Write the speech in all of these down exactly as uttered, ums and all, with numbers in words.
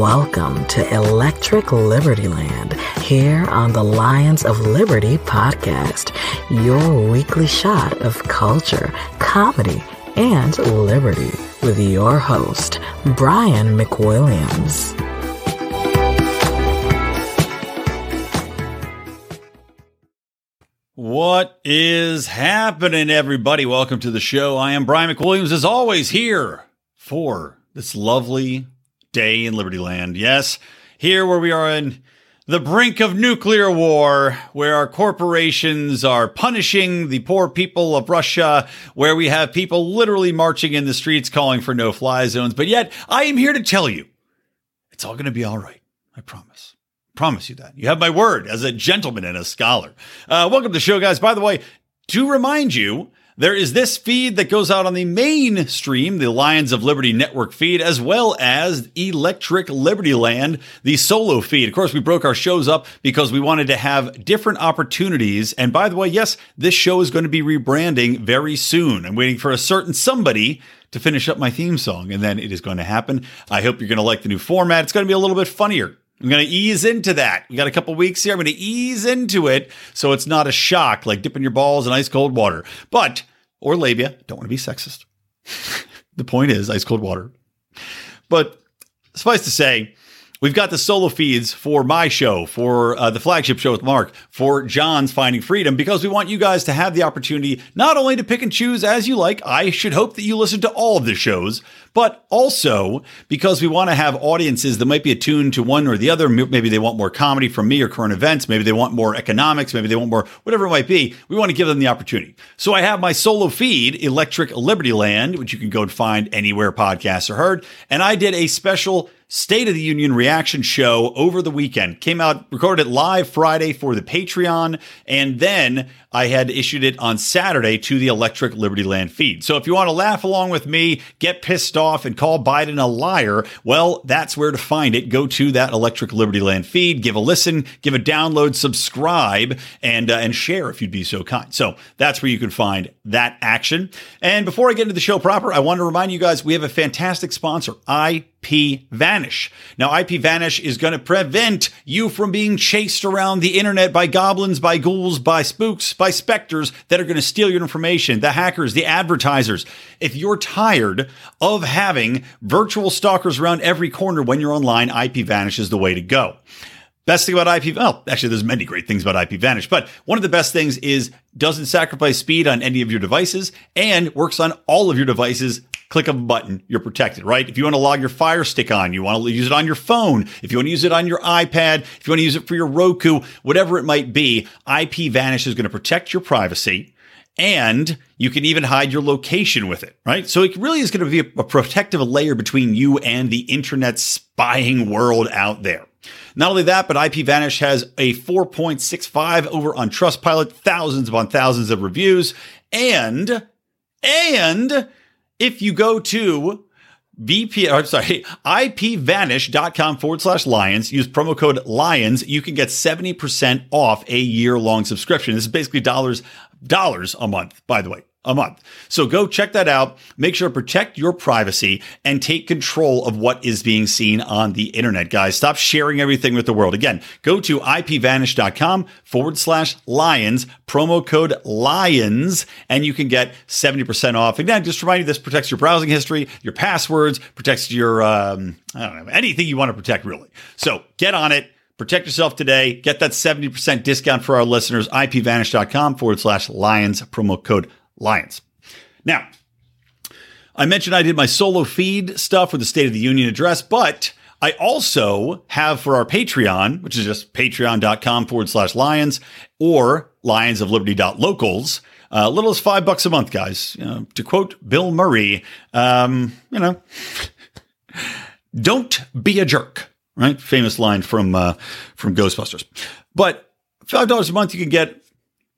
Welcome to Electric Liberty Land here on the Lions of Liberty podcast, your weekly shot of culture, comedy, and liberty with your host, Brian McWilliams. What is happening, everybody? Welcome to the show. I am Brian McWilliams, as always, here for this lovely day in Liberty Land. Yes, here where we are in the brink of nuclear war, where our corporations are punishing the poor people of Russia, where we have people literally marching in the streets calling for no-fly zones. But yet, I am here to tell you, it's all going to be all right. I promise. I promise you that. You have my word as a gentleman and a scholar. Uh, welcome to the show, guys. By the way, to remind you, there is this feed that goes out on the main stream, the Lions of Liberty Network feed, as well as Electric Liberty Land, the solo feed. Of course, we broke our shows up because we wanted to have different opportunities. And by the way, yes, this show is going to be rebranding very soon. I'm waiting for a certain somebody to finish up my theme song, and then it is going to happen. I hope you're going to like the new format. It's going to be a little bit funnier. I'm going to ease into that. We got a couple weeks here. I'm going to ease into it so it's not a shock, like dipping your balls in ice cold water. But or labia. Don't want to be sexist. The point is ice cold water. But suffice to say, we've got the solo feeds for my show, for uh, the flagship show with Mark, for John's Finding Freedom, because we want you guys to have the opportunity not only to pick and choose as you like. I should hope that you listen to all of the shows, but also because we want to have audiences that might be attuned to one or the other. Maybe they want more comedy from me or current events. Maybe they want more economics. Maybe they want more, whatever it might be. We want to give them the opportunity. So I have my solo feed, Electric Liberty Land, which you can go and find anywhere podcasts are heard. And I did a special State of the Union reaction show over the weekend. Came out, recorded it live Friday for the Patreon. And then I had issued it on Saturday to the Electric Liberty Land feed. So if you want to laugh along with me, get pissed off and call Biden a liar, well, that's where to find it. Go to that Electric Liberty Land feed, give a listen, give a download, subscribe, and uh, and share if you'd be so kind. So that's where you can find that action. And before I get into the show proper, I want to remind you guys, we have a fantastic sponsor, I P Vanish. Now, I P Vanish is going to prevent you from being chased around the internet by goblins, by ghouls, by spooks, by specters that are going to steal your information, the hackers, the advertisers. If you're tired of having virtual stalkers around every corner when you're online, I P Vanish is the way to go. Best thing about I P, well, actually, there's many great things about I P Vanish, but one of the best things is doesn't sacrifice speed on any of your devices and works on all of your devices. Click of a button, you're protected, right? If you want to log your Fire Stick on, you want to use it on your phone, if you want to use it on your iPad, if you want to use it for your Roku, whatever it might be, I P Vanish is going to protect your privacy, and you can even hide your location with it, right? So it really is going to be a protective layer between you and the internet spying world out there. Not only that, but I P Vanish has a four point six five over on Trustpilot, thousands upon thousands of reviews, and, and... if you go to V P, I'm sorry, I P Vanish dot com forward slash Lions, use promo code Lions, you can get seventy percent off a year-long subscription. This is basically dollars, dollars a month, by the way, a month. So go check that out. Make sure to protect your privacy and take control of what is being seen on the internet, guys. Stop sharing everything with the world. Again, go to I P Vanish dot com forward slash Lions, promo code Lions, and you can get seventy percent off. Again, just remind you, this protects your browsing history, your passwords, protects your, um, I don't know, anything you want to protect, really. So get on it. Protect yourself today. Get that seventy percent discount for our listeners. I P Vanish dot com forward slash Lions, promo code Lions. Now, I mentioned I did my solo feed stuff with the State of the Union address, but I also have for our Patreon, which is just patreon dot com forward slash Lions or lions of liberty dot locals, uh, little as five bucks a month, guys. You know, to quote Bill Murray, um, you know, don't be a jerk, right? Famous line from, uh, from Ghostbusters. But five dollars a month, you can get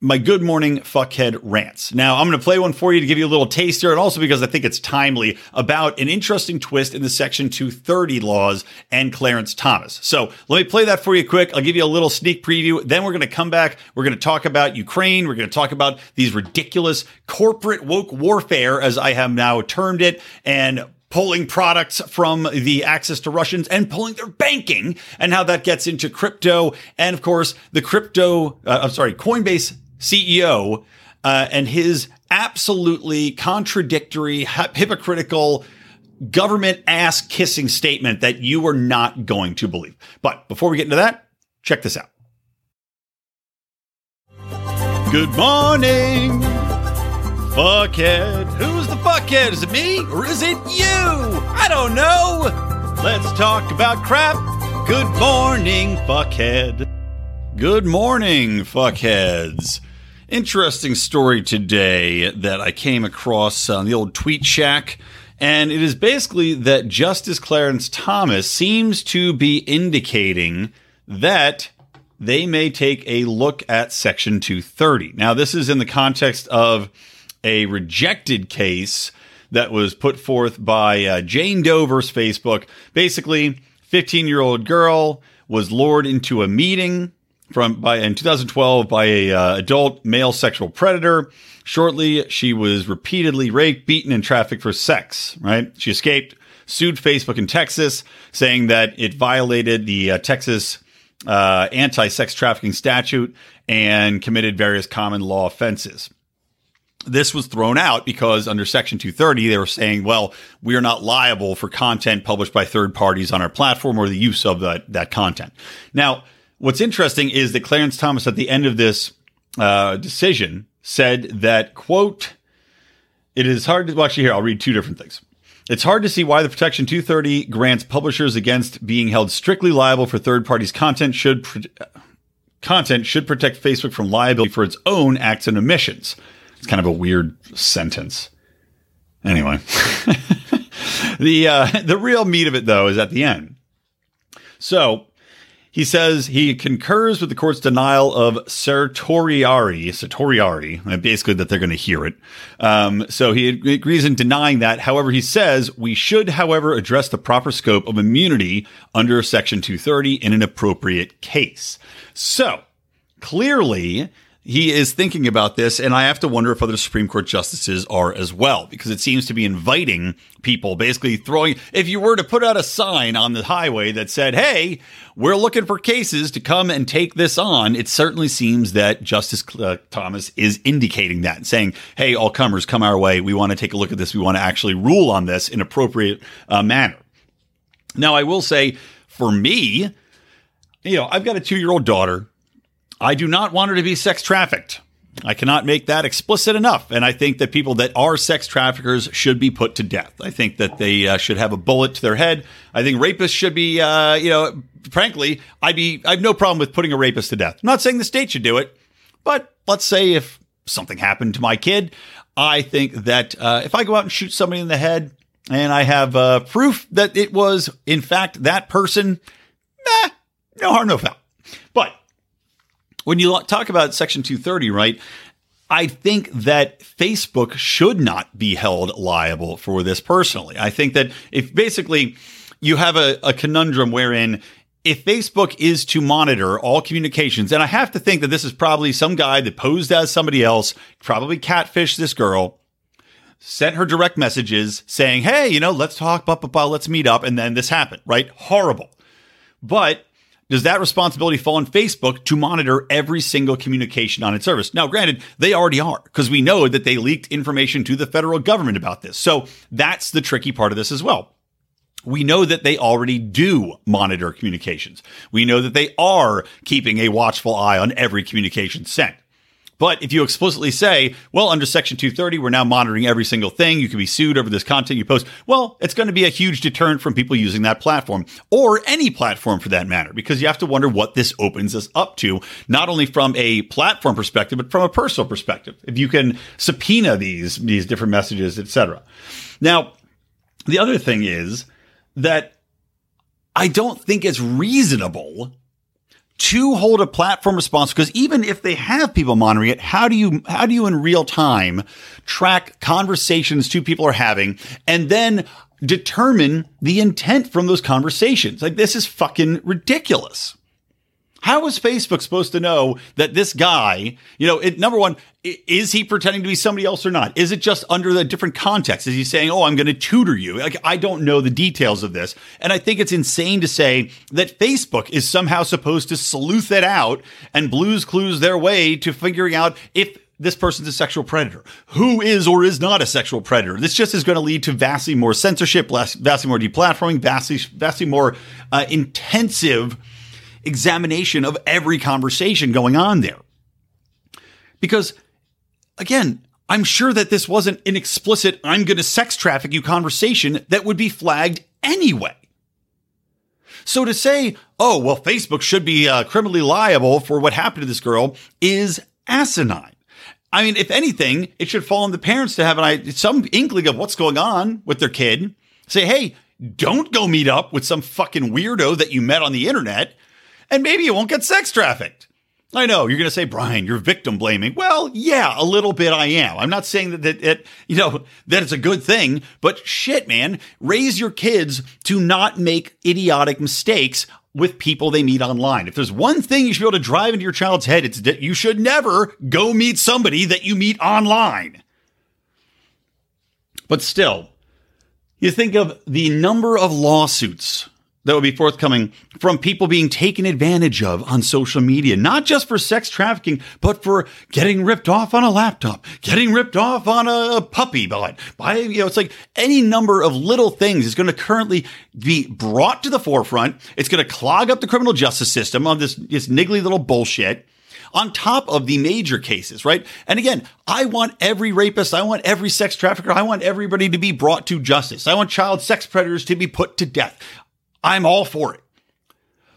my Good Morning Fuckhead rants. Now, I'm going to play one for you to give you a little taste here, and also because I think it's timely, about an interesting twist in the Section two thirty laws and Clarence Thomas. So let me play that for you quick. I'll give you a little sneak preview. Then we're going to come back. We're going to talk about Ukraine. We're going to talk about these ridiculous corporate woke warfare, as I have now termed it, and pulling products from the access to Russians and pulling their banking, and how that gets into crypto. And of course, the crypto, uh, I'm sorry, Coinbase C E O uh, and his absolutely contradictory, hypocritical government ass kissing statement that you are not going to believe. But before we get into that, check this out. Good morning, fuckhead. Who's the fuckhead? Is it me or is it you? I don't know. Let's talk about crap. Good morning, fuckhead. Good morning, fuckheads. Interesting story today that I came across on the old Tweet Shack. And it is basically that Justice Clarence Thomas seems to be indicating that they may take a look at Section two thirty. Now, this is in the context of a rejected case that was put forth by uh, Jane Doe versus Facebook. Basically, fifteen-year-old girl was lured into a meeting from by in two thousand twelve by a uh, adult male sexual predator. Shortly, she was repeatedly raped, beaten, and trafficked for sex, right? She escaped, sued Facebook in Texas, saying that it violated the uh, Texas Uh, anti-sex trafficking statute and committed various common law offenses. This was thrown out because under Section two thirty, they were saying, well, we are not liable for content published by third parties on our platform or the use of that, that content. Now, what's interesting is that Clarence Thomas at the end of this uh, decision said that, quote, it is hard to, well, actually here, I'll read two different things. It's hard to see why the Protection two thirty grants publishers against being held strictly liable for third parties' content should pro- content should protect Facebook from liability for its own acts and omissions. It's kind of a weird sentence. Anyway, the uh, the real meat of it, though, is at the end. So he says he concurs with the court's denial of Certiorari, Certiorari, basically that they're going to hear it. Um, so he agrees in denying that. However, he says we should, however, address the proper scope of immunity under Section two thirty in an appropriate case. So clearly he is thinking about this, and I have to wonder if other Supreme Court justices are as well, because it seems to be inviting people, basically throwing – if you were to put out a sign on the highway that said, hey, we're looking for cases to come and take this on, it certainly seems that Justice uh, Thomas is indicating that and saying, hey, all comers, come our way. We want to take a look at this. We want to actually rule on this in appropriate uh, manner. Now, I will say for me, you know, I've got a two-year-old daughter. I do not want her to be sex trafficked. I cannot make that explicit enough. And I think that people that are sex traffickers should be put to death. I think that they uh, should have a bullet to their head. I think rapists should be, uh, you know, frankly, I'd be, I have no problem with putting a rapist to death. I'm not saying the state should do it, but let's say if something happened to my kid, I think that uh, if I go out and shoot somebody in the head and I have uh, proof that it was, in fact, that person, nah, no harm, no foul. But when you talk about Section two thirty, right, I think that Facebook should not be held liable for this personally. I think that if basically you have a, a conundrum wherein if Facebook is to monitor all communications, and I have to think that this is probably some guy that posed as somebody else, probably catfished this girl, sent her direct messages saying, hey, you know, let's talk, blah, blah, blah, let's meet up. And then this happened, right? Horrible. But does that responsibility fall on Facebook to monitor every single communication on its service? Now, granted, they already are, because we know that they leaked information to the federal government about this. So that's the tricky part of this as well. We know that they already do monitor communications. We know that they are keeping a watchful eye on every communication sent. But if you explicitly say, well, under Section two thirty, we're now monitoring every single thing. You can be sued over this content you post. Well, it's going to be a huge deterrent from people using that platform or any platform for that matter, because you have to wonder what this opens us up to, not only from a platform perspective, but from a personal perspective. If you can subpoena these, these different messages, et cetera. Now, the other thing is that I don't think it's reasonable to hold a platform responsible, because even if they have people monitoring it, how do you how do you in real time track conversations two people are having and then determine the intent from those conversations? Like, this is fucking ridiculous. How is Facebook supposed to know that this guy, you know, it, number one, is he pretending to be somebody else or not? Is it just under a different context? Is he saying, oh, I'm going to tutor you? Like, I don't know the details of this. And I think it's insane to say that Facebook is somehow supposed to sleuth it out and blues clues their way to figuring out if this person's a sexual predator. Who is or is not a sexual predator? This just is going to lead to vastly more censorship, vastly more deplatforming, vastly, vastly more uh, intensive examination of every conversation going on there. Because, again, I'm sure that this wasn't an explicit, I'm going to sex traffic you conversation that would be flagged anyway. So to say, oh, well, Facebook should be uh, criminally liable for what happened to this girl is asinine. I mean, if anything, it should fall on the parents to have an, some inkling of what's going on with their kid. Say, hey, don't go meet up with some fucking weirdo that you met on the internet, and maybe you won't get sex trafficked. I know, you're going to say, Brian, you're victim blaming. Well, yeah, a little bit I am. I'm not saying that, that, that, you know, that it's a good thing, but shit, man, raise your kids to not make idiotic mistakes with people they meet online. If there's one thing you should be able to drive into your child's head, it's that you should never go meet somebody that you meet online. But still, you think of the number of lawsuits that would be forthcoming from people being taken advantage of on social media, not just for sex trafficking, but for getting ripped off on a laptop, getting ripped off on a puppy bot. By, you know, it's like any number of little things is going to currently be brought to the forefront. It's going to clog up the criminal justice system on this, this niggly little bullshit on top of the major cases, right? And again, I want every rapist, I want every sex trafficker, I want everybody to be brought to justice. I want child sex predators to be put to death. I'm all for it.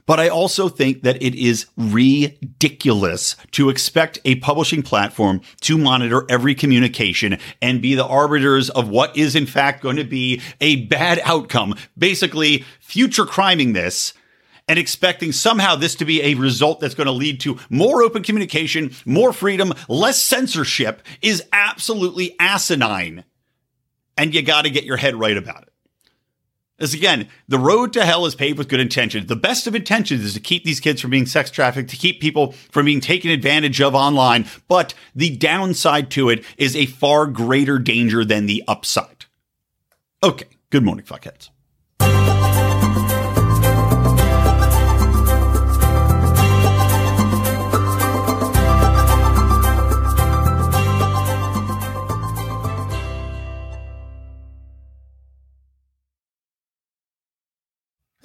But I also think that it is ridiculous to expect a publishing platform to monitor every communication and be the arbiters of what is in fact going to be a bad outcome, basically future criming this and expecting somehow this to be a result that's going to lead to more open communication, more freedom, less censorship is absolutely asinine. And you got to get your head right about it. As again, the road to hell is paved with good intentions. The best of intentions is to keep these kids from being sex trafficked, to keep people from being taken advantage of online. But the downside to it is a far greater danger than the upside. Okay, good morning, fuckheads.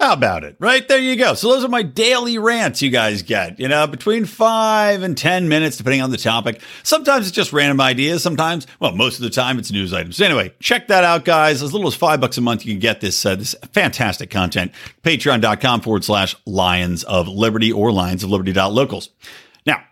How about it? Right there you go. So those are my daily rants you guys get, you know, between five and ten minutes, depending on the topic. Sometimes it's just random ideas. Sometimes, well, most of the time it's news items. Anyway, check that out, guys. As little as five bucks a month, you can get this, uh, this fantastic content. Patreon.com forward slash Lions of Liberty or Lions of Liberty.locals. Now,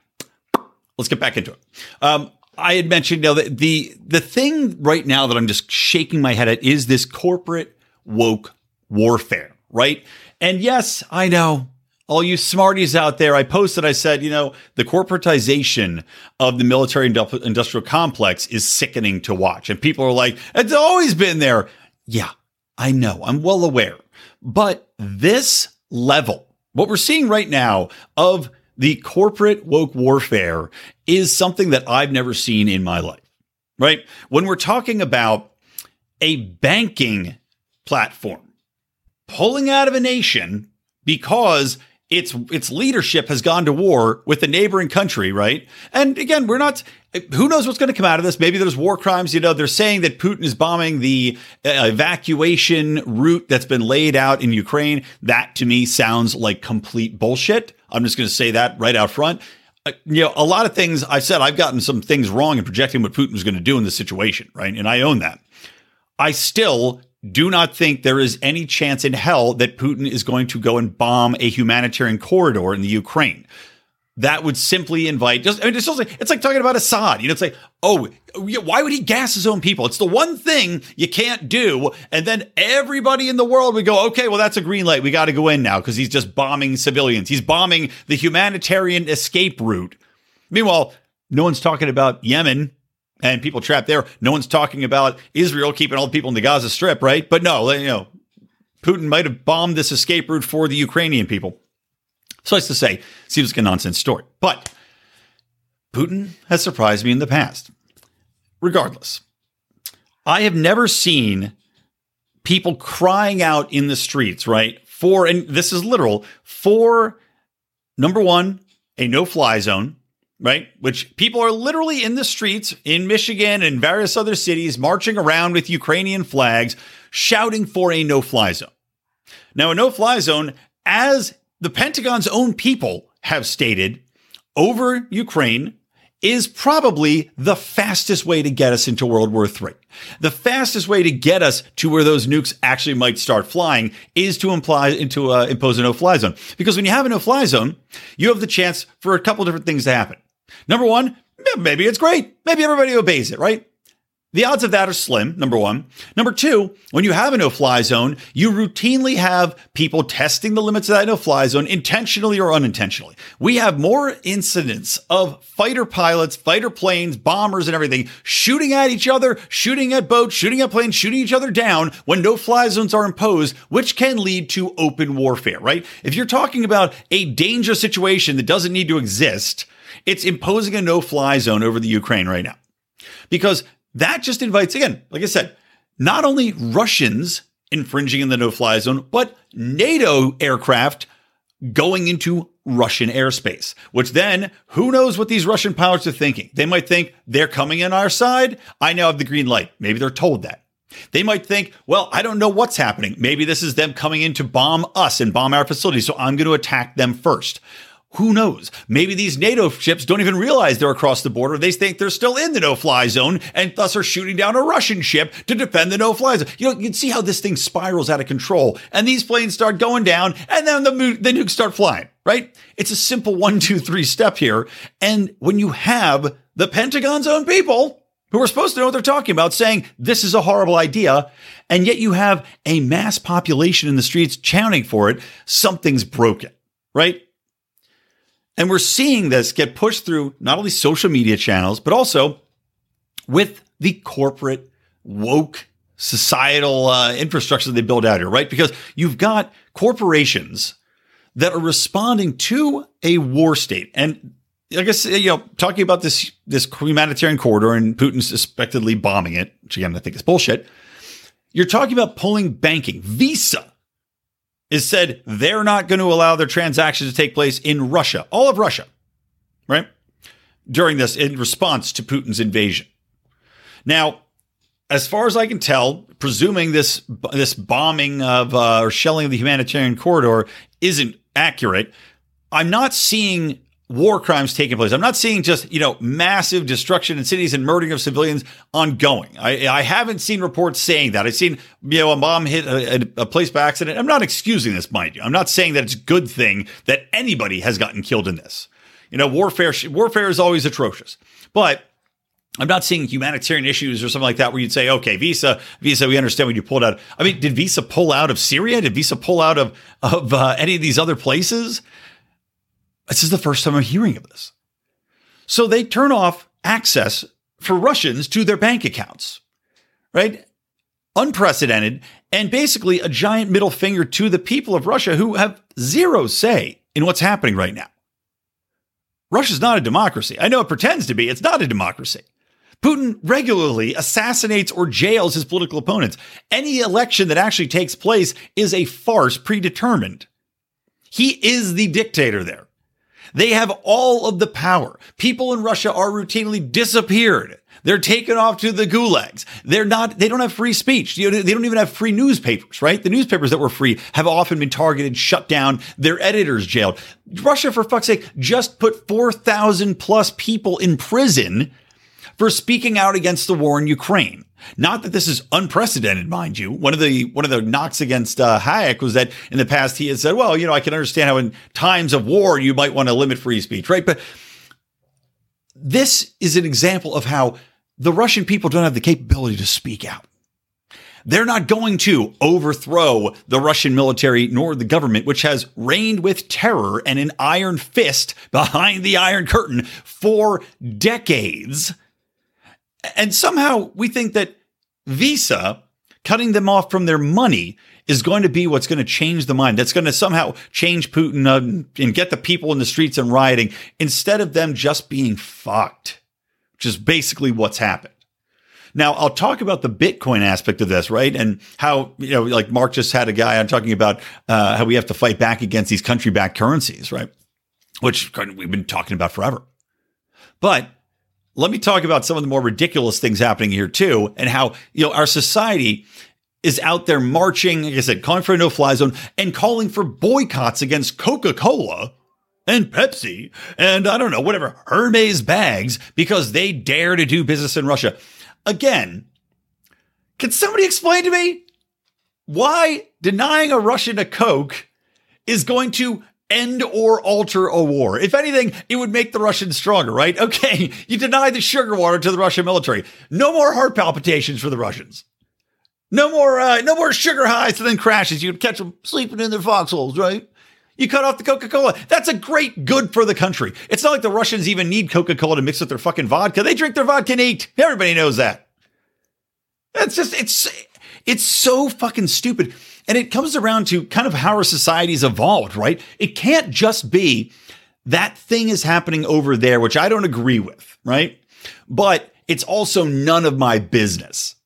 let's get back into it. Um, I had mentioned, you know, that the, the thing right now that I'm just shaking my head at is this corporate woke warfare. Right? And yes, I know all you smarties out there. I posted, I said, you know, the corporatization of the military industrial complex is sickening to watch. And people are like, it's always been there. Yeah, I know. I'm well aware. But this level, what we're seeing right now of the corporate woke warfare is something that I've never seen in my life. Right? When we're talking about a banking platform pulling out of a nation because its its leadership has gone to war with a neighboring country, right? And again, we're not, who knows what's going to come out of this? Maybe there's war crimes. You know, they're saying that Putin is bombing the uh, evacuation route that's been laid out in Ukraine. That to me sounds like complete bullshit. I'm just going to say that right out front. Uh, you know, a lot of things I've said, I've gotten some things wrong in projecting what Putin was going to do in this situation, right? And I own that. I still do not think there is any chance in hell that Putin is going to go and bomb a humanitarian corridor in the Ukraine. That would simply invite just, I mean, it's, also, it's like talking about Assad. You know, it's like, oh, why would he gas his own people? It's the one thing you can't do. And then everybody in the world would go, okay, well, that's a green light. We got to go in now because he's just bombing civilians. He's bombing the humanitarian escape route. Meanwhile, no one's talking about Yemen and people trapped there. No one's talking about Israel keeping all the people in the Gaza Strip, right? But no, you know, Putin might have bombed this escape route for the Ukrainian people. Suffice to say, seems like a nonsense story. But Putin has surprised me in the past. Regardless, I have never seen people crying out in the streets, right, for, and this is literal, for, number one, a no-fly zone, right, which people are literally in the streets in Michigan and various other cities marching around with Ukrainian flags, shouting for a no-fly zone. Now, a no-fly zone, as the Pentagon's own people have stated, over Ukraine is probably the fastest way to get us into World War Three. The fastest way to get us to where those nukes actually might start flying is to imply into uh, impose a no-fly zone. Because when you have a no-fly zone, you have the chance for a couple different things to happen. Number one, maybe it's great. Maybe everybody obeys it, right? The odds of that are slim, number one. Number two, when you have a no-fly zone, you routinely have people testing the limits of that no-fly zone, intentionally or unintentionally. We have more incidents of fighter pilots, fighter planes, bombers, and everything shooting at each other, shooting at boats, shooting at planes, shooting each other down when no-fly zones are imposed, which can lead to open warfare, right? If you're talking about a dangerous situation that doesn't need to exist, it's imposing a no-fly zone over the Ukraine right now. Because that just invites, again, like I said, not only Russians infringing in the no-fly zone, but NATO aircraft going into Russian airspace, which then who knows what these Russian pilots are thinking. They might think they're coming in our side. I now have the green light. Maybe they're told that. They might think, well, I don't know what's happening. Maybe this is them coming in to bomb us and bomb our facility. So I'm going to attack them first. Who knows? Maybe these NATO ships don't even realize they're across the border. They think they're still in the no-fly zone and thus are shooting down a Russian ship to defend the no-fly zone. You know, you'd see how this thing spirals out of control and these planes start going down and then the, the nukes start flying, right? It's a simple one, two, three step here. And when you have the Pentagon's own people who are supposed to know what they're talking about saying this is a horrible idea, and yet you have a mass population in the streets chanting for it, something's broken, right? And we're seeing this get pushed through not only social media channels, but also with the corporate woke societal uh, infrastructure they build out here, right? Because you've got corporations that are responding to a war state. And I guess, you know, talking about this, this humanitarian corridor and Putin suspectedly bombing it, which again, I think is bullshit. You're talking about pulling banking. Visa is said they're not going to allow their transactions to take place in Russia, all of Russia, right? During this, in response to Putin's invasion. Now, as far as I can tell, presuming this this bombing of uh, or shelling of the humanitarian corridor isn't accurate, I'm not seeing war crimes taking place. I'm not seeing just, you know, massive destruction in cities and murdering of civilians ongoing. I, I haven't seen reports saying that. I've seen, you know, a bomb hit a, a place by accident. I'm not excusing this, mind you. I'm not saying that it's a good thing that anybody has gotten killed in this. You know, warfare, warfare is always atrocious, but I'm not seeing humanitarian issues or something like that where you'd say, okay, Visa, Visa, we understand when you pulled out. I mean, did Visa pull out of Syria? Did Visa pull out of, of uh, any of these other places? This is the first time I'm hearing of this. So they turn off access for Russians to their bank accounts, right? Unprecedented, and basically a giant middle finger to the people of Russia who have zero say in what's happening right now. Russia's not a democracy. I know it pretends to be. It's not a democracy. Putin regularly assassinates or jails his political opponents. Any election that actually takes place is a farce predetermined. He is the dictator there. They have all of the power. People in Russia are routinely disappeared. They're taken off to the gulags. They're not, they don't have free speech. You know, they don't even have free newspapers, right? The newspapers that were free have often been targeted, shut down, their editors jailed. Russia, for fuck's sake, just put four thousand plus people in prison for speaking out against the war in Ukraine. Not that this is unprecedented, mind you. One of the one of the knocks against uh, Hayek was that in the past he had said, well, you know, I can understand how in times of war you might want to limit free speech, right? But this is an example of how the Russian people don't have the capability to speak out. They're not going to overthrow the Russian military nor the government, which has reigned with terror and an iron fist behind the Iron Curtain for decades. And somehow we think that Visa Cutting them off from their money is going to be what's going to change the mind. That's going to somehow change Putin uh, and get the people in the streets and rioting instead of them just being fucked, which is basically what's happened. Now, I'll talk about the Bitcoin aspect of this, right? And how, you know, like Mark just had a guy on talking about uh, how we have to fight back against these country-backed currencies, right? Which we've been talking about forever. But let me talk about some of the more ridiculous things happening here too, and how, you know, our society is out there marching, like I said, calling for a no-fly zone and calling for boycotts against Coca-Cola and Pepsi and, I don't know, whatever, Hermes bags, because they dare to do business in Russia. Again, can somebody explain to me why denying a Russian a Coke is going to end or alter a war? If anything, it would make the Russians stronger, right? Okay, you deny the sugar water to the Russian military. No more heart palpitations for the Russians. No more uh, no more sugar highs and then crashes. You'd catch them sleeping in their foxholes, right? You cut off the Coca-Cola. That's a great good for the country. It's not like the Russians even need Coca-Cola to mix with their fucking vodka. They drink their vodka and eat. Everybody knows that. That's just, it's it's so fucking stupid. And it comes around to kind of how our society's evolved, right? It can't just be that thing is happening over there, which I don't agree with, right? But it's also none of my business.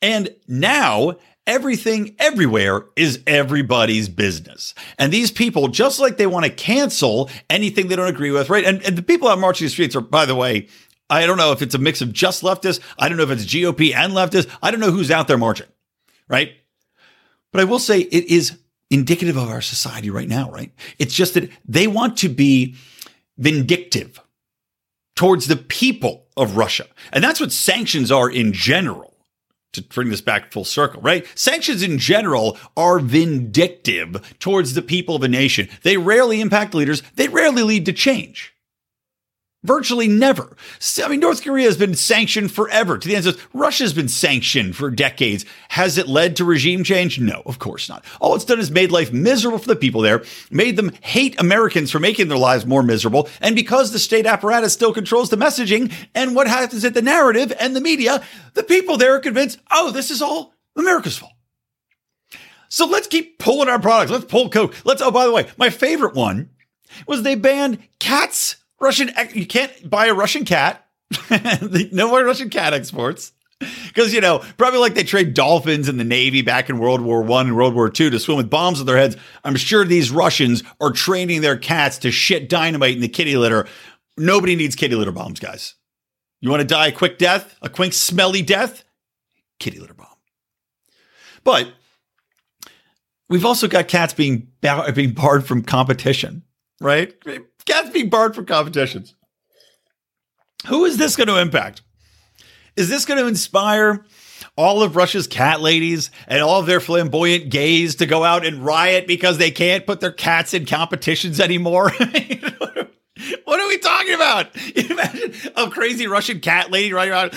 And now everything everywhere is everybody's business. And these people, just like they want to cancel anything they don't agree with, right? And, and the people out marching the streets are, by the way, I don't know if it's a mix of just leftists. I don't know if it's G O P and leftists. I don't know who's out there marching, right? But I will say it is indicative of our society right now, right? It's just that they want to be vindictive towards the people of Russia. And that's what sanctions are in general, to bring this back full circle, right? Sanctions in general are vindictive towards the people of a nation. They rarely impact leaders. They rarely lead to change. Virtually never. I mean, North Korea has been sanctioned forever. To the end of this, Russia's been sanctioned for decades. Has it led to regime change? No, of course not. All it's done is made life miserable for the people there, made them hate Americans for making their lives more miserable. And because the state apparatus still controls the messaging and what happens at the narrative and the media, the people there are convinced, oh, this is all America's fault. So let's keep pulling our products. Let's pull Coke. Let's, oh, by the way, my favorite one was they banned cats. Russian, you can't buy a Russian cat. No more Russian cat exports. Because, you know, probably like they trade dolphins in the Navy back in World War One and World War Two to swim with bombs on their heads. I'm sure these Russians are training their cats to shit dynamite in the kitty litter. Nobody needs kitty litter bombs, guys. You want to die a quick death? A quick smelly death? Kitty litter bomb. But we've also got cats being, bar- being barred from competition, right? Cats being barred from competitions. Who is this going to impact? Is this going to inspire all of Russia's cat ladies and all of their flamboyant gays to go out and riot because they can't put their cats in competitions anymore? What are we talking about? Imagine a crazy Russian cat lady running around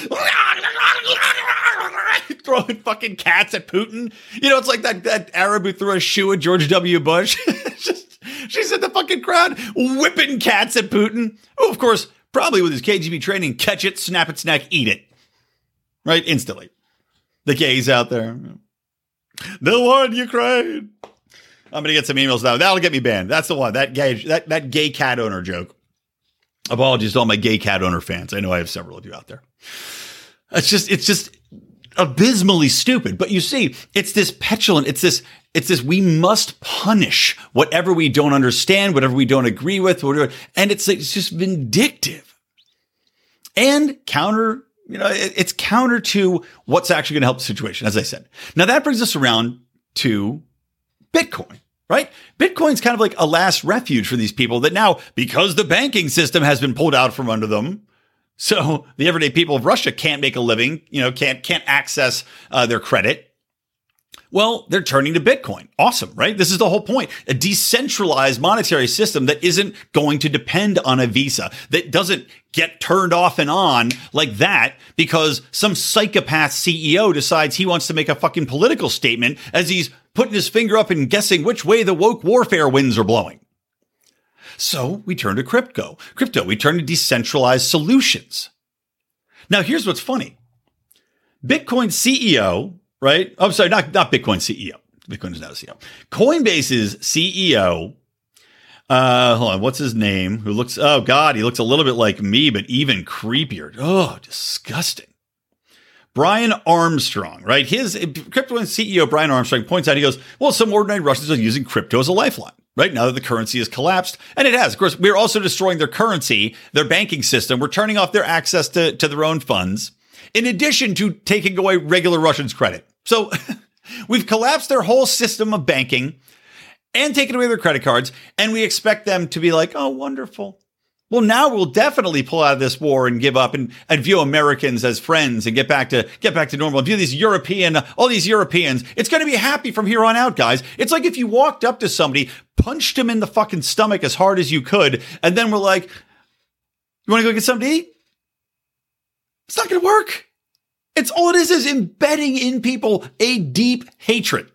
throwing fucking cats at Putin. You know, it's like that, that Arab who threw a shoe at George W. Bush. Just she's in the fucking crowd whipping cats at Putin. Oh, of course, probably with his K G B training, catch it, snap its neck, eat it. Right? Instantly. The gays out there. The war in Ukraine. I'm going to get some emails now. That'll get me banned. That's the one. That gay, that, that gay cat owner joke. Apologies to all my gay cat owner fans. I know I have several of you out there. It's just, it's just abysmally stupid. But you see, it's this petulant, it's this, It's this, we must punish whatever we don't understand, whatever we don't agree with, whatever, and it's it's just vindictive and counter, you know, it, it's counter to what's actually going to help the situation, as I said. Now that brings us around to Bitcoin, right? Bitcoin's kind of like a last refuge for these people that now, because the banking system has been pulled out from under them, so the everyday people of Russia can't make a living, you know, can't, can't access uh, their credit. Well, they're turning to Bitcoin. Awesome, right? This is the whole point. A decentralized monetary system that isn't going to depend on a Visa, that doesn't get turned off and on like that because some psychopath C E O decides he wants to make a fucking political statement as he's putting his finger up and guessing which way the woke warfare winds are blowing. So we turn to crypto. Crypto, we turn to decentralized solutions. Now, here's what's funny. Bitcoin C E O, right? I'm sorry, not, not Bitcoin C E O. Bitcoin is not a C E O. Coinbase's C E O, uh, hold on, what's his name? Who looks, oh God, he looks a little bit like me, but even creepier. Oh, disgusting. Brian Armstrong, right? His crypto C E O, Brian Armstrong, points out, he goes, well, some ordinary Russians are using crypto as a lifeline, right? Now that the currency has collapsed, and it has. Of course, we're also destroying their currency, their banking system. We're turning off their access to, to their own funds, in addition to taking away regular Russians' credit. So we've collapsed their whole system of banking and taken away their credit cards, and we expect them to be like, oh, wonderful. Well, now we'll definitely pull out of this war and give up and, and view Americans as friends and get back to get back to normal. And view these European, all these Europeans. It's going to be happy from here on out, guys. It's like if you walked up to somebody, punched him in the fucking stomach as hard as you could, and then we're like, you want to go get something to eat? It's not going to work. It's all it is is embedding in people a deep hatred.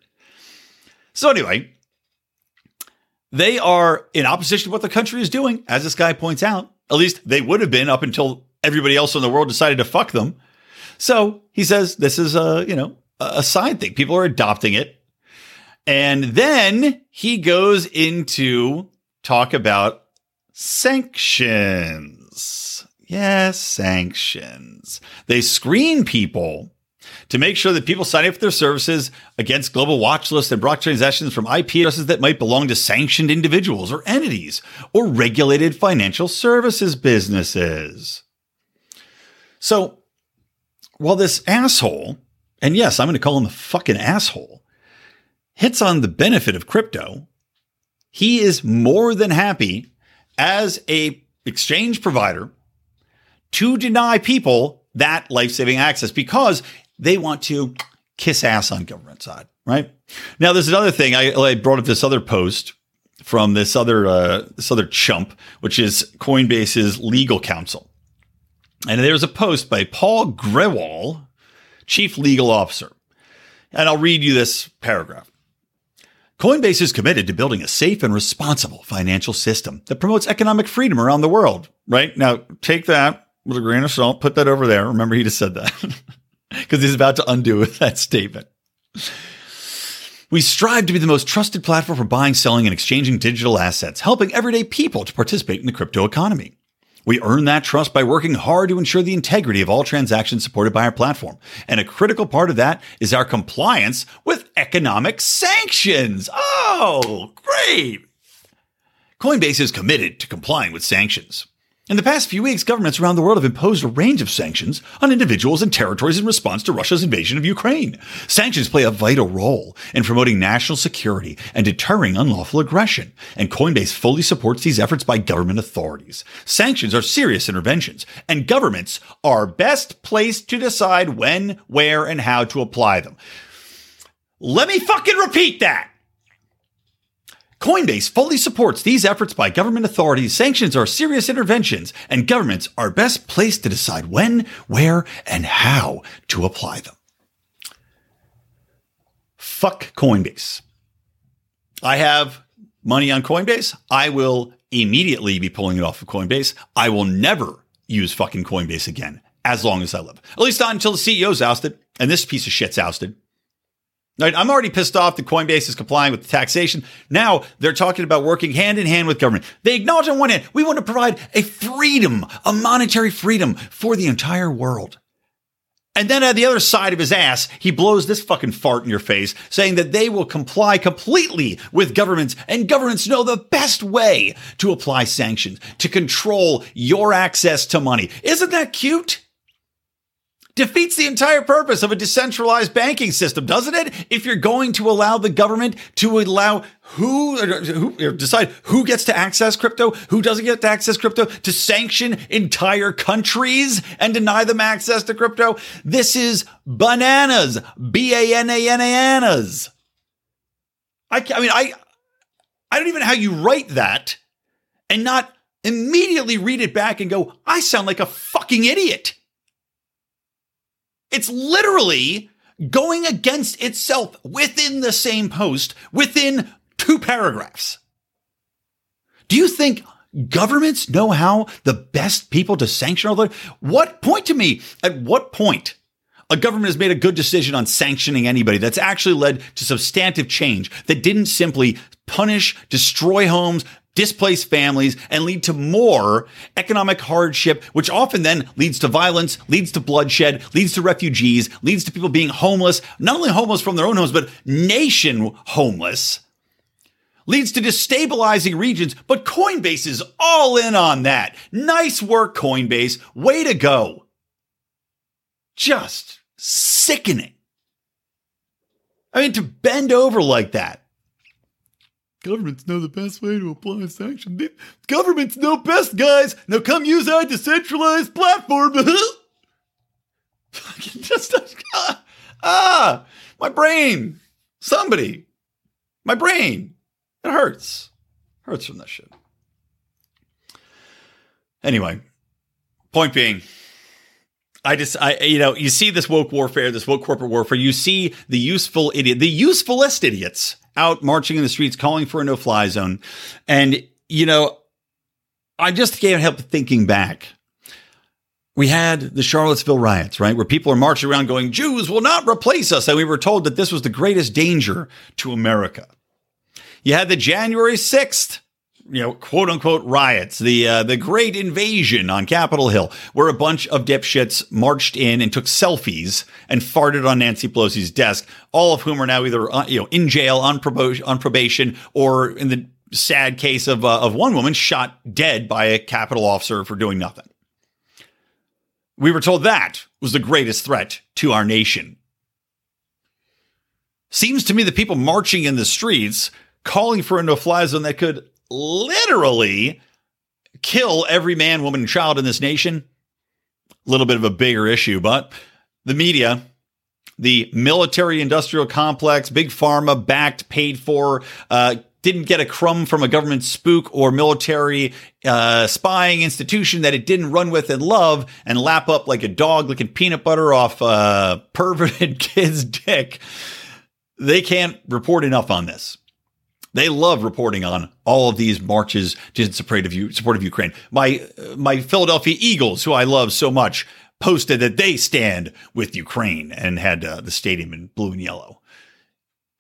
So anyway, they are in opposition to what the country is doing, as this guy points out. At least they would have been up until everybody else in the world decided to fuck them. So he says this is a, you know, a side thing. People are adopting it. And then he goes into talk about sanctions. Yes, sanctions. They screen people to make sure that people sign up for their services against global watch lists and block transactions from I P addresses that might belong to sanctioned individuals or entities or regulated financial services businesses. So while this asshole, and yes, I'm going to call him a fucking asshole, hits on the benefit of crypto, he is more than happy as a exchange provider to deny people that life-saving access because they want to kiss ass on government side, right? Now, there's another thing. I, I brought up this other post from this other uh, this other chump, which is Coinbase's legal counsel. And there's a post by Paul Grewal, chief legal officer. And I'll read you this paragraph. Coinbase is committed to building a safe and responsible financial system that promotes economic freedom around the world, right? Now, take that with a grain of salt. Put that over there. Remember, he just said that. Because he's about to undo that statement. We strive to be the most trusted platform for buying, selling, and exchanging digital assets, helping everyday people to participate in the crypto economy. We earn that trust by working hard to ensure the integrity of all transactions supported by our platform. And a critical part of that is our compliance with economic sanctions. Oh, great. Coinbase is committed to complying with sanctions. In the past few weeks, governments around the world have imposed a range of sanctions on individuals and territories in response to Russia's invasion of Ukraine. Sanctions play a vital role in promoting national security and deterring unlawful aggression, and Coinbase fully supports these efforts by government authorities. Sanctions are serious interventions, and governments are best placed to decide when, where, and how to apply them. Let me fucking repeat that. Coinbase fully supports these efforts by government authorities. Sanctions are serious interventions, and governments are best placed to decide when, where, and how to apply them. Fuck Coinbase. I have money on Coinbase. I will immediately be pulling it off of Coinbase. I will never use fucking Coinbase again, as long as I live. At least not until the C E O's ousted, and this piece of shit's ousted. I'm already pissed off that Coinbase is complying with the taxation. Now they're talking about working hand in hand with government. They acknowledge on one hand, we want to provide a freedom, a monetary freedom for the entire world. And then at the other side of his ass, he blows this fucking fart in your face saying that they will comply completely with governments, and governments know the best way to apply sanctions, to control your access to money. Isn't that cute? Defeats the entire purpose of a decentralized banking system, doesn't it? If you're going to allow the government to allow who, or who or decide who gets to access crypto, who doesn't get to access crypto, to sanction entire countries and deny them access to crypto. This is bananas. B A N A N A N A S. I, I mean, I, I don't even know how you write that and not immediately read it back and go, I sound like a fucking idiot. It's literally going against itself within the same post, within two paragraphs. Do you think governments know how the best people to sanction are? What point to me? At what point a government has made a good decision on sanctioning anybody that's actually led to substantive change that didn't simply punish, destroy homes, displace families, and lead to more economic hardship, which often then leads to violence, leads to bloodshed, leads to refugees, leads to people being homeless, not only homeless from their own homes, but nation homeless, leads to destabilizing regions. But Coinbase is all in on that. Nice work, Coinbase. Way to go. Just sickening. I mean, to bend over like that. Governments know the best way to apply sanction. Governments know best, guys. Now come use our decentralized platform. Just ah, ah, my brain. Somebody, my brain. It hurts. Hurts from that shit. Anyway, point being, I just, I, you know, you see this woke warfare, this woke corporate warfare. You see the useful idiot, the usefulest idiots out marching in the streets, calling for a no-fly zone. And, you know, I just can't help thinking back. We had the Charlottesville riots, right? Where people are marching around going, Jews will not replace us. And we were told that this was the greatest danger to America. You had the January sixth, you know, quote unquote riots, the uh, the great invasion on Capitol Hill, where a bunch of dipshits marched in and took selfies and farted on Nancy Pelosi's desk, all of whom are now either uh, you know in jail on probation, on probation, or in the sad case of uh, of one woman shot dead by a Capitol officer for doing nothing. We were told that was the greatest threat to our nation. Seems to me that people marching in the streets calling for a no-fly zone that could literally kill every man, woman, and child in this nation. A little bit of a bigger issue, but the media, the military industrial complex, big pharma backed, paid for, uh, didn't get a crumb from a government spook or military uh, spying institution that it didn't run with and love and lap up like a dog licking peanut butter off a perverted kid's dick. They can't report enough on this. They love reporting on all of these marches in support of Ukraine. My my Philadelphia Eagles, who I love so much, posted that they stand with Ukraine and had uh, the stadium in blue and yellow.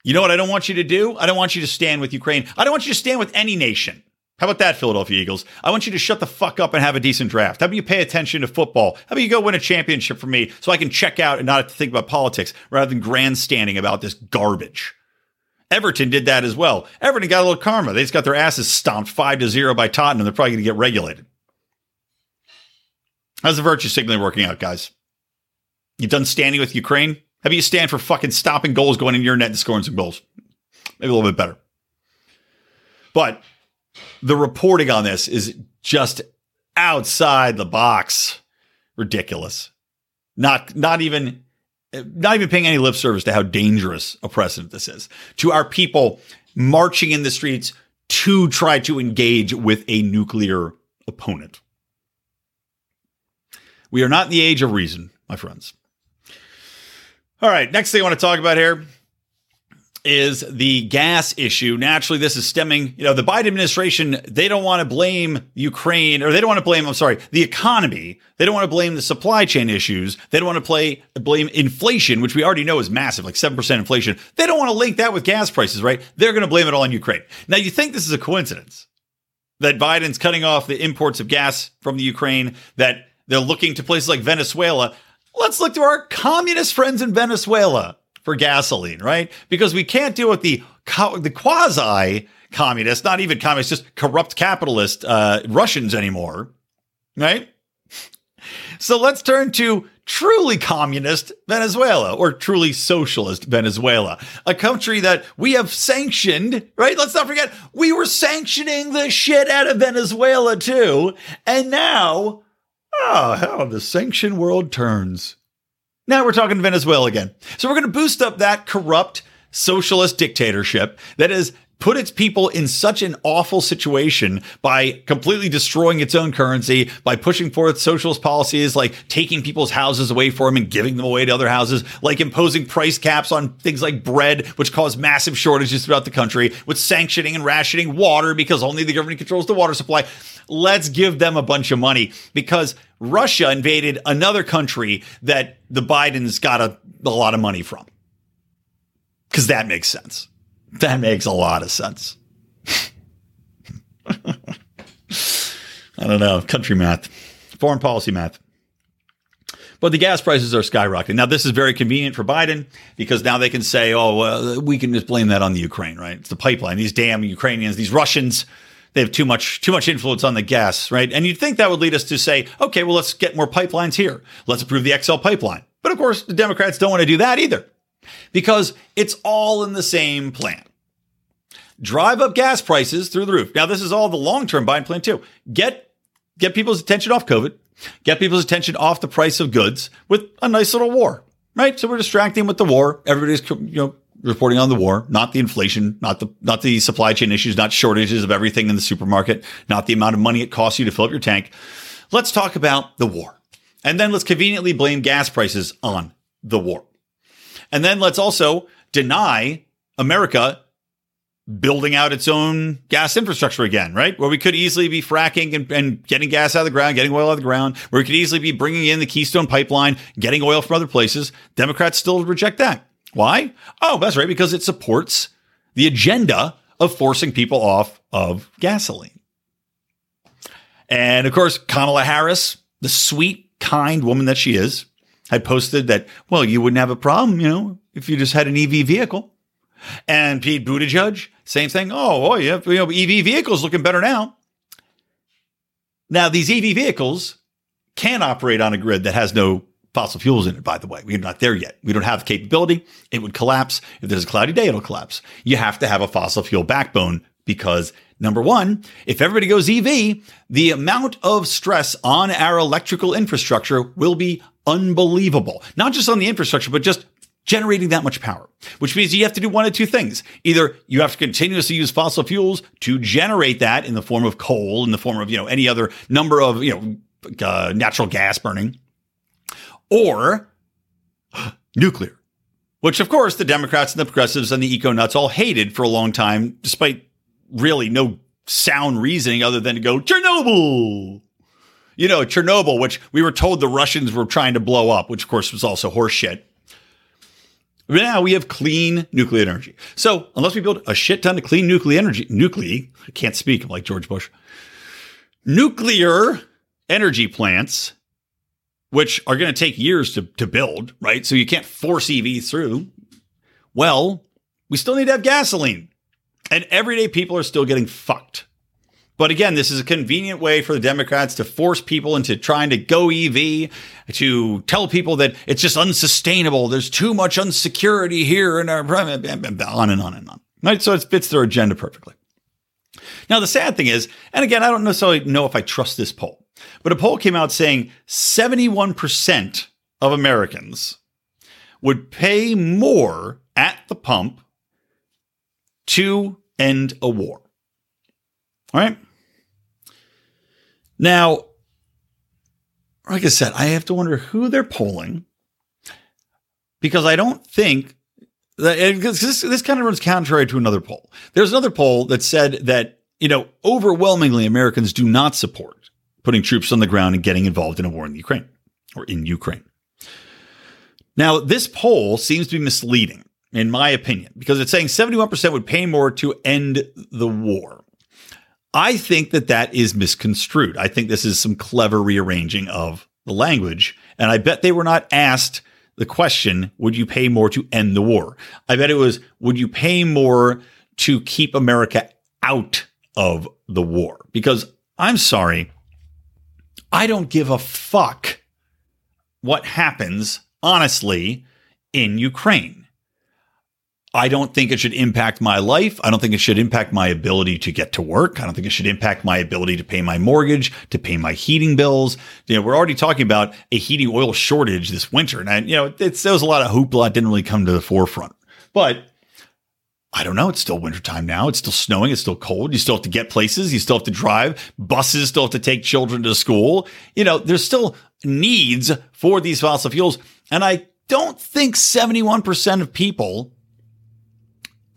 You know what I don't want you to do? I don't want you to stand with Ukraine. I don't want you to stand with any nation. How about that, Philadelphia Eagles? I want you to shut the fuck up and have a decent draft. How about you pay attention to football? How about you go win a championship for me so I can check out and not have to think about politics rather than grandstanding about this garbage? Everton did that as well. Everton got a little karma. They just got their asses stomped five to zero by Tottenham. They're probably going to get regulated. How's the virtue signaling working out, guys? You done standing with Ukraine? How about you stand for fucking stopping goals going in your net and scoring some goals? Maybe a little bit better. But the reporting on this is just outside the box. Ridiculous. Not, not even... Not even paying any lip service to how dangerous a precedent this is. To our people marching in the streets to try to engage with a nuclear opponent. We are not in the age of reason, my friends. All right, next thing I want to talk about here is the gas issue. Naturally, this is stemming, you know, the Biden administration, they don't want to blame Ukraine, or they don't want to blame, I'm sorry, the economy. They don't want to blame the supply chain issues. They don't want to play, blame inflation, which we already know is massive, like seven percent inflation. They don't want to link that with gas prices, right? They're going to blame it all on Ukraine. Now, you think this is a coincidence that Biden's cutting off the imports of gas from the Ukraine, that they're looking to places like Venezuela. Let's look to our communist friends in Venezuela for gasoline, right? Because we can't deal with the the quasi-communist, not even communist, just corrupt capitalist uh, Russians anymore, right? So let's turn to truly communist Venezuela, or truly socialist Venezuela, a country that we have sanctioned, right? Let's not forget, we were sanctioning the shit out of Venezuela too. And now, oh, how the sanction world turns. Now we're talking Venezuela again. So we're going to boost up that corrupt socialist dictatorship that has put its people in such an awful situation by completely destroying its own currency, by pushing forth socialist policies like taking people's houses away from them and giving them away to other houses, like imposing price caps on things like bread, which caused massive shortages throughout the country, with sanctioning and rationing water because only the government controls the water supply. Let's give them a bunch of money, because Russia invaded another country that the Bidens got a, a lot of money from. Because that makes sense. That makes a lot of sense. I don't know. Country math. Foreign policy math. But the gas prices are skyrocketing. Now, this is very convenient for Biden, because now they can say, oh, well, we can just blame that on the Ukraine, right? It's the pipeline. These damn Ukrainians, these Russians, they have too much too much influence on the gas, right? And you'd think that would lead us to say, okay, well, let's get more pipelines here. Let's approve the X L pipeline. But, of course, the Democrats don't want to do that either, because it's all in the same plan. Drive up gas prices through the roof. Now, this is all the long-term Biden plan, too. Get get people's attention off COVID. Get people's attention off the price of goods with a nice little war, right? So we're distracting with the war. Everybody's, you know, reporting on the war, not the inflation, not the not the supply chain issues, not shortages of everything in the supermarket, not the amount of money it costs you to fill up your tank. Let's talk about the war. And then let's conveniently blame gas prices on the war. And then let's also deny America building out its own gas infrastructure again, right? Where we could easily be fracking and, and getting gas out of the ground, getting oil out of the ground, where we could easily be bringing in the Keystone Pipeline, getting oil from other places. Democrats still reject that. Why? Oh, that's right, because it supports the agenda of forcing people off of gasoline. And, of course, Kamala Harris, the sweet, kind woman that she is, had posted that, well, you wouldn't have a problem, you know, if you just had an E V vehicle. And Pete Buttigieg, same thing. Oh, oh yeah, you know, E V vehicles looking better now. Now, these E V vehicles can operate on a grid that has no fossil fuels in it, by the way. We're not there yet. We don't have the capability. It would collapse. If there's a cloudy day, it'll collapse. You have to have a fossil fuel backbone, because number one, if everybody goes E V, the amount of stress on our electrical infrastructure will be unbelievable. Not just on the infrastructure, but just generating that much power, which means you have to do one of two things. Either you have to continuously use fossil fuels to generate that in the form of coal, in the form of, you know, any other number of, you know, uh, natural gas burning, or nuclear, which, of course, the Democrats and the progressives and the eco-nuts all hated for a long time, despite really no sound reasoning other than to go Chernobyl. You know, Chernobyl, which we were told the Russians were trying to blow up, which, of course, was also horseshit. Now we have clean nuclear energy. So unless we build a shit ton of clean nuclear energy, nuclear, I can't speak, I'm like George Bush, nuclear energy plants, which are going to take years to, to build, right? So you can't force E V through. Well, we still need to have gasoline. And everyday people are still getting fucked. But again, this is a convenient way for the Democrats to force people into trying to go E V, to tell people that it's just unsustainable. There's too much insecurity here, and on and on and on. Right? So it fits their agenda perfectly. Now, the sad thing is, and again, I don't necessarily know if I trust this poll, but a poll came out saying seventy-one percent of Americans would pay more at the pump to end a war. All right. Now, like I said, I have to wonder who they're polling, because I don't think that this, this kind of runs contrary to another poll. There's another poll that said that, you know, overwhelmingly Americans do not support putting troops on the ground and getting involved in a war in the Ukraine or in Ukraine. Now, this poll seems to be misleading, in my opinion, because it's saying seventy-one percent would pay more to end the war. I think that that is misconstrued. I think this is some clever rearranging of the language. And I bet they were not asked the question, would you pay more to end the war? I bet it was, would you pay more to keep America out of the war? Because I'm sorry, I don't give a fuck what happens, honestly, in Ukraine. I don't think it should impact my life. I don't think it should impact my ability to get to work. I don't think it should impact my ability to pay my mortgage, to pay my heating bills. You know, we're already talking about a heating oil shortage this winter. And, I, you know, it's, there was a lot of hoopla. It didn't really come to the forefront. But I don't know. It's still wintertime now. It's still snowing. It's still cold. You still have to get places. You still have to drive. Buses still have to take children to school. You know, there's still needs for these fossil fuels. And I don't think seventy-one percent of people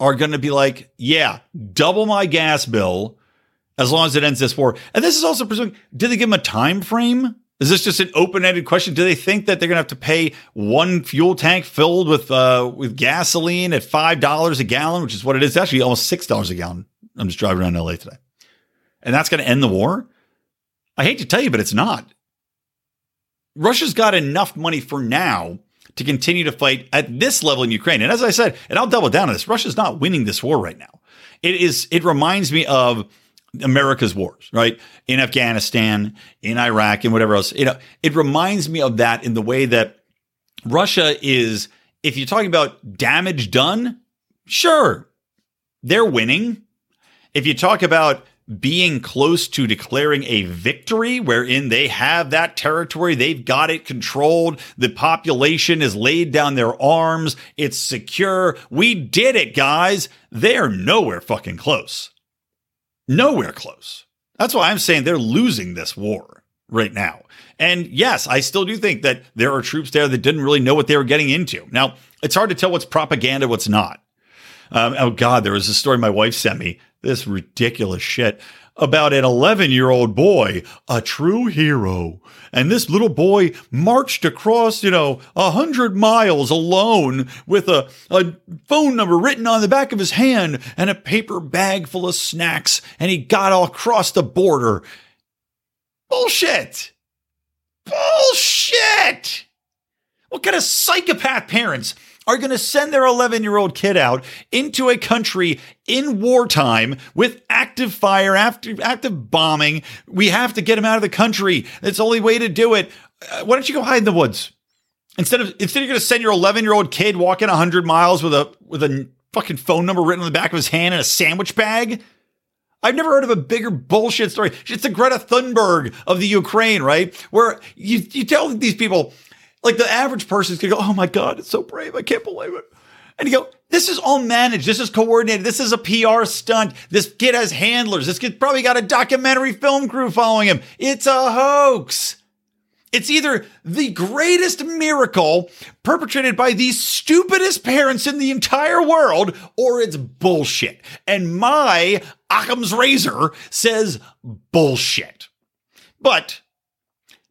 are going to be like, yeah, double my gas bill as long as it ends this war. And this is also presuming, did they give them a time frame? Is this just an open-ended question? Do they think that they're going to have to pay one fuel tank filled with uh, with gasoline at five dollars a gallon, which is what it is? It's actually almost six dollars a gallon. I'm just driving around L A today. And that's going to end the war? I hate to tell you, but it's not. Russia's got enough money for now to continue to fight at this level in Ukraine. And as I said, and I'll double down on this, Russia's not winning this war right now. It is. It reminds me of America's wars, right? In Afghanistan, in Iraq, and whatever else. You know, it reminds me of that in the way that Russia is, if you're talking about damage done, sure, they're winning. If you talk about being close to declaring a victory wherein they have that territory, they've got it controlled, the population has laid down their arms, it's secure, we did it, guys, they're nowhere fucking close. Nowhere close. That's why I'm saying they're losing this war right now. And yes, I still do think that there are troops there that didn't really know what they were getting into. Now, it's hard to tell what's propaganda, what's not. Um, oh, God, there was a story my wife sent me, this ridiculous shit, about an eleven-year-old boy, a true hero. And this little boy marched across, you know, one hundred miles alone with a, a phone number written on the back of his hand and a paper bag full of snacks. And he got all across the border. Bullshit. Bullshit. What kind of psychopath parents are going to send their eleven-year-old kid out into a country in wartime with active fire, active, active bombing? We have to get him out of the country. It's the only way to do it. Uh, why don't you go hide in the woods? Instead of instead you're going to send your eleven-year-old kid walking one hundred miles with a with a fucking phone number written on the back of his hand and a sandwich bag? I've never heard of a bigger bullshit story. It's the Greta Thunberg of the Ukraine, right? Where you, you tell these people, like the average person is going to go, oh my God, it's so brave. I can't believe it. And you go, this is all managed. This is coordinated. This is a P R stunt. This kid has handlers. This kid probably got a documentary film crew following him. It's a hoax. It's either the greatest miracle perpetrated by the stupidest parents in the entire world, or it's bullshit. And my Occam's razor says bullshit. But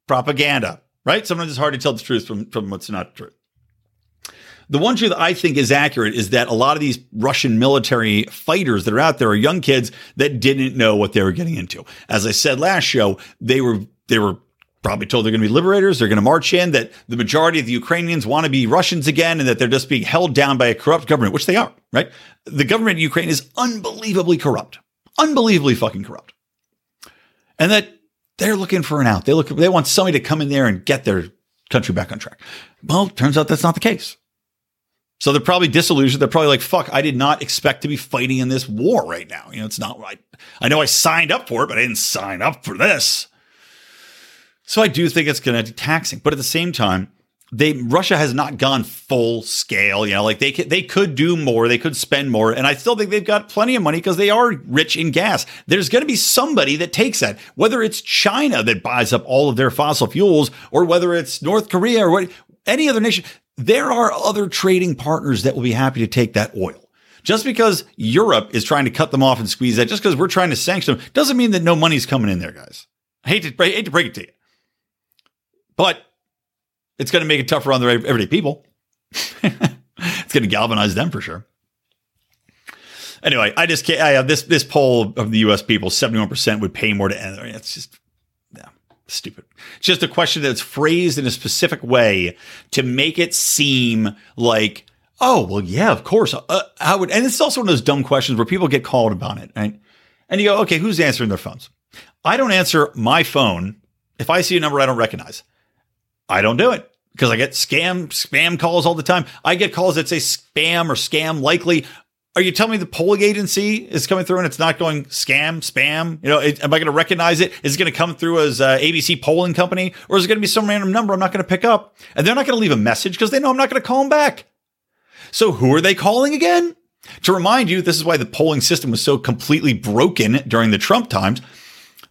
propaganda. Right? Sometimes it's hard to tell the truth from, from what's not true. The one truth I think is accurate is that a lot of these Russian military fighters that are out there are young kids that didn't know what they were getting into. As I said last show, they were they were probably told they're going to be liberators, they're going to march in, that the majority of the Ukrainians want to be Russians again, and that they're just being held down by a corrupt government, which they are, right? The government in Ukraine is unbelievably corrupt. Unbelievably fucking corrupt. And that they're looking for an out. They look. They want somebody to come in there and get their country back on track. Well, turns out that's not the case. So they're probably disillusioned. They're probably like, fuck, I did not expect to be fighting in this war right now. You know, it's not right. I know I signed up for it, but I didn't sign up for this. So I do think it's going to be taxing. But at the same time, they Russia has not gone full scale. You know, like they, they could do more. They could spend more. And I still think they've got plenty of money because they are rich in gas. There's going to be somebody that takes that, whether it's China that buys up all of their fossil fuels or whether it's North Korea or what, any other nation. There are other trading partners that will be happy to take that oil. Just because Europe is trying to cut them off and squeeze that, just because we're trying to sanction them, doesn't mean that no money's coming in there, guys. I hate to, I hate to break it to you. But it's going to make it tougher on the everyday people. It's going to galvanize them for sure. Anyway, I just can't. I have this this poll of the U S people, seventy-one percent would pay more to end. It's just yeah, stupid. It's just a question that's phrased in a specific way to make it seem like, oh, well, yeah, of course. Uh, I would. And it's also one of those dumb questions where people get called about it. Right? And you go, okay, who's answering their phones? I don't answer my phone if I see a number I don't recognize. I don't do it because I get scam, spam calls all the time. I get calls that say spam or scam likely. Are you telling me the polling agency is coming through and it's not going scam, spam? You know, it, am I going to recognize it? Is it going to come through as uh, A B C polling company, or is it going to be some random number I'm not going to pick up? And they're not going to leave a message because they know I'm not going to call them back. So who are they calling again? To remind you, this is why the polling system was so completely broken during the Trump times.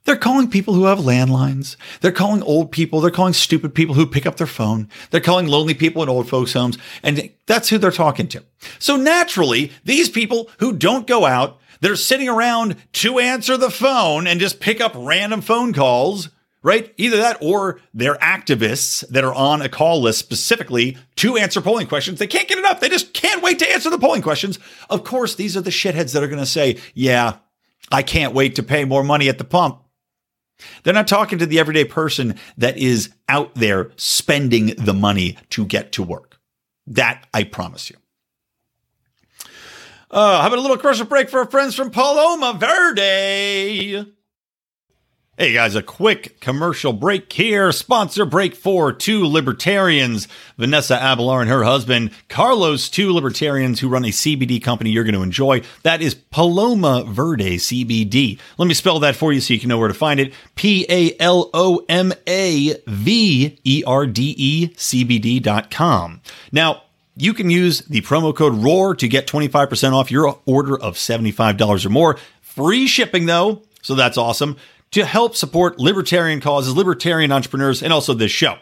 They're calling people who have landlines. They're calling old people. They're calling stupid people who pick up their phone. They're calling lonely people in old folks' homes. And that's who they're talking to. So naturally, these people who don't go out, they're sitting around to answer the phone and just pick up random phone calls, right? Either that or they're activists that are on a call list specifically to answer polling questions. They can't get enough. They just can't wait to answer the polling questions. Of course, these are the shitheads that are going to say, yeah, I can't wait to pay more money at the pump. They're not talking to the everyday person that is out there spending the money to get to work. That I promise you. Uh, how about a little commercial break for our friends from Paloma Verde? Hey guys, a quick commercial break here. Sponsor break for two libertarians, Vanessa Abelard and her husband, Carlos, two libertarians who run a C B D company you're going to enjoy. That is Paloma Verde C B D. Let me spell that for you so you can know where to find it. P A L O M A V E R D E C B D dot com. Now, you can use the promo code ROAR to get twenty-five percent off your order of seventy-five dollars or more. Free shipping though, so that's awesome. To help support libertarian causes, libertarian entrepreneurs, and also this show.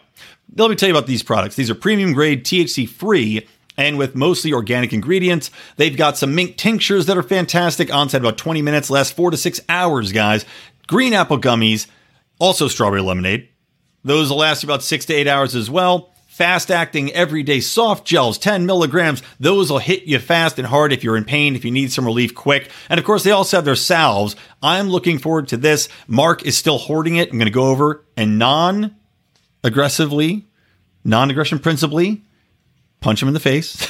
Let me tell you about these products. These are premium grade, T H C-free, and with mostly organic ingredients. They've got some mink tinctures that are fantastic. On set about twenty minutes, last four to six hours, guys. Green apple gummies, also strawberry lemonade. Those will last about six to eight hours as well. Fast-acting, everyday soft gels, ten milligrams. Those will hit you fast and hard if you're in pain, if you need some relief quick. And, of course, they also have their salves. I'm looking forward to this. Mark is still hoarding it. I'm going to go over and non-aggressively, non-aggression principally, punch him in the face.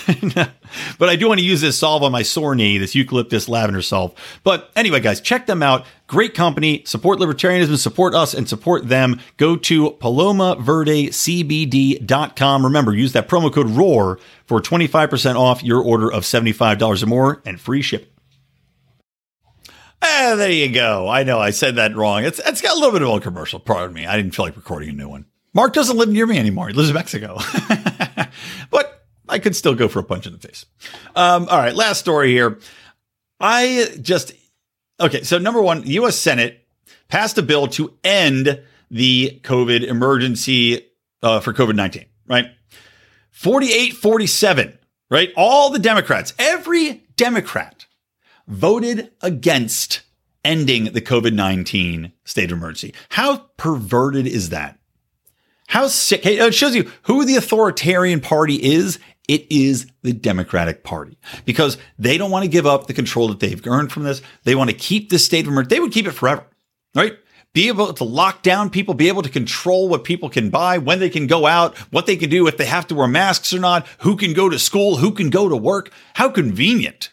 But I do want to use this salve on my sore knee, this eucalyptus lavender salve. But anyway, guys, check them out. Great company. Support libertarianism, support us, and support them. Go to paloma verde c b d dot com. Remember, use that promo code ROAR for twenty-five percent off your order of seventy-five dollars or more and free shipping. Ah, there you go. I know I said that wrong. It's It's got a little bit of a commercial. Pardon me. I didn't feel like recording a new one. Mark doesn't live near me anymore. He lives in Mexico. But I could still go for a punch in the face. Um, all right, last story here. I just, okay, so number one, the U S Senate passed a bill to end the COVID emergency uh, for COVID nineteen, right? forty-eight forty-seven, right? All the Democrats, every Democrat voted against ending the COVID nineteen state of emergency. How perverted is that? How sick. It shows you who the authoritarian party is. It is the Democratic Party, because they don't want to give up the control that they've earned from this. They want to keep this state of emergency. They would keep it forever, right? Be able to lock down people, be able to control what people can buy, when they can go out, what they can do, if they have to wear masks or not, who can go to school, who can go to work. How convenient.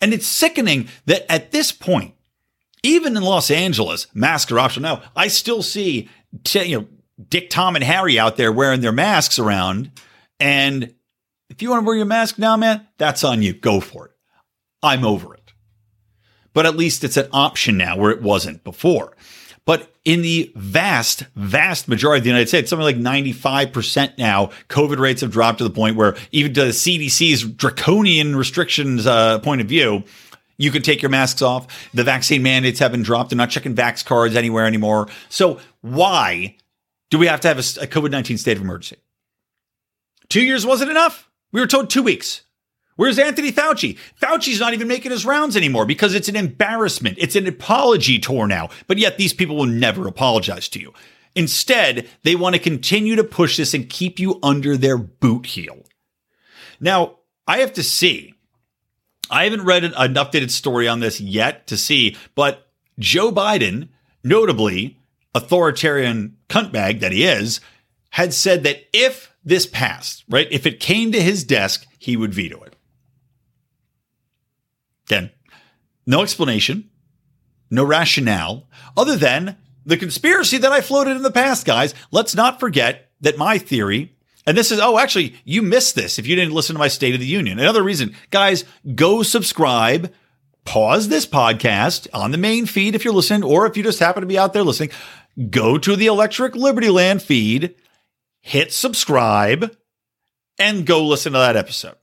And it's sickening that at this point, even in Los Angeles, masks are optional. Now, I still see T- you know, Dick, Tom, and Harry out there wearing their masks around. And if you want to wear your mask now, man, that's on you. Go for it. I'm over it. But at least it's an option now where it wasn't before. But in the vast, vast majority of the United States, something like ninety-five percent now, COVID rates have dropped to the point where even to the C D C's draconian restrictions uh, point of view, you can take your masks off. The vaccine mandates have been dropped. They're not checking vax cards anywhere anymore. So why do we have to have a, a COVID nineteen state of emergency? Two years wasn't enough. We were told two weeks. Where's Anthony Fauci? Fauci's not even making his rounds anymore because it's an embarrassment. It's an apology tour now. But yet these people will never apologize to you. Instead, they want to continue to push this and keep you under their boot heel. Now, I have to see. I haven't read an updated story on this yet to see, but Joe Biden, notably authoritarian cuntbag that he is, had said that if this passed, right, if it came to his desk, he would veto it. Again, no explanation, no rationale, other than the conspiracy that I floated in the past, guys. Let's not forget that my theory. And this is, oh, actually, you missed this if you didn't listen to my State of the Union. Another reason, guys, go subscribe, pause this podcast on the main feed if you're listening, or if you just happen to be out there listening, go to the Electric Liberty Land feed, hit subscribe, and go listen to that episode.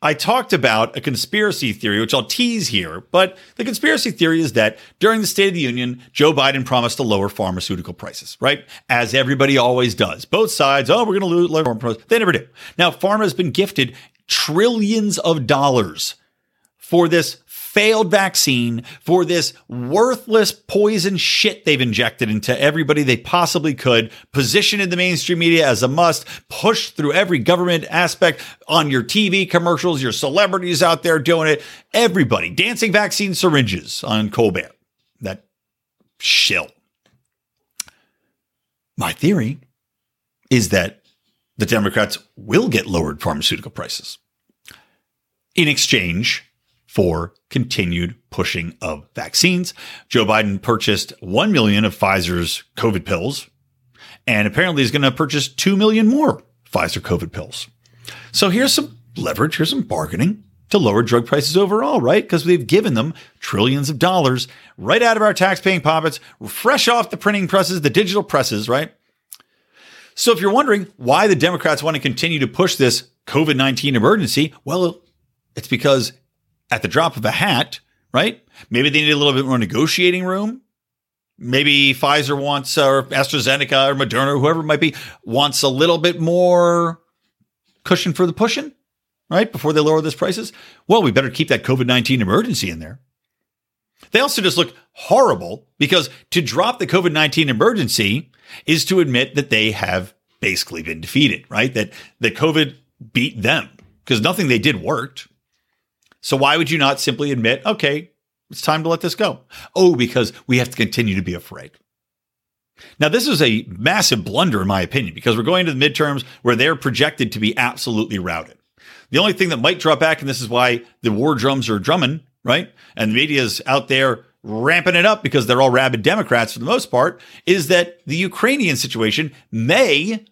I talked about a conspiracy theory, which I'll tease here, but the conspiracy theory is that during the State of the Union, Joe Biden promised to lower pharmaceutical prices, right? As everybody always does. Both sides, oh, we're going to lower prices. They never do. Now, pharma has been gifted trillions of dollars for this failed vaccine, for this worthless poison shit they've injected into everybody they possibly could, positioned in the mainstream media as a must, pushed through every government aspect on your T V commercials, your celebrities out there doing it, everybody dancing vaccine syringes on Colbert, that shill. My theory is that the Democrats will get lowered pharmaceutical prices in exchange for continued pushing of vaccines. Joe Biden purchased one million of Pfizer's COVID pills, and apparently is going to purchase two million more Pfizer COVID pills. So here's some leverage, here's some bargaining to lower drug prices overall, right? Because we've given them trillions of dollars right out of our taxpaying pockets, fresh off the printing presses, the digital presses, right? So if you're wondering why the Democrats want to continue to push this COVID nineteen emergency, well, it's because at the drop of a hat, right? Maybe they need a little bit more negotiating room. Maybe Pfizer wants, or AstraZeneca or Moderna, or whoever it might be, wants a little bit more cushion for the pushing, right? Before they lower those prices. Well, we better keep that COVID nineteen emergency in there. They also just look horrible because to drop the COVID nineteen emergency is to admit that they have basically been defeated, right? That the COVID beat them because nothing they did worked. So why would you not simply admit, okay, it's time to let this go? Oh, because we have to continue to be afraid. Now, this is a massive blunder, in my opinion, because we're going to the midterms where they're projected to be absolutely routed. The only thing that might draw back, and this is why the war drums are drumming, right? And the media's out there ramping it up because they're all rabid Democrats for the most part, is that the Ukrainian situation may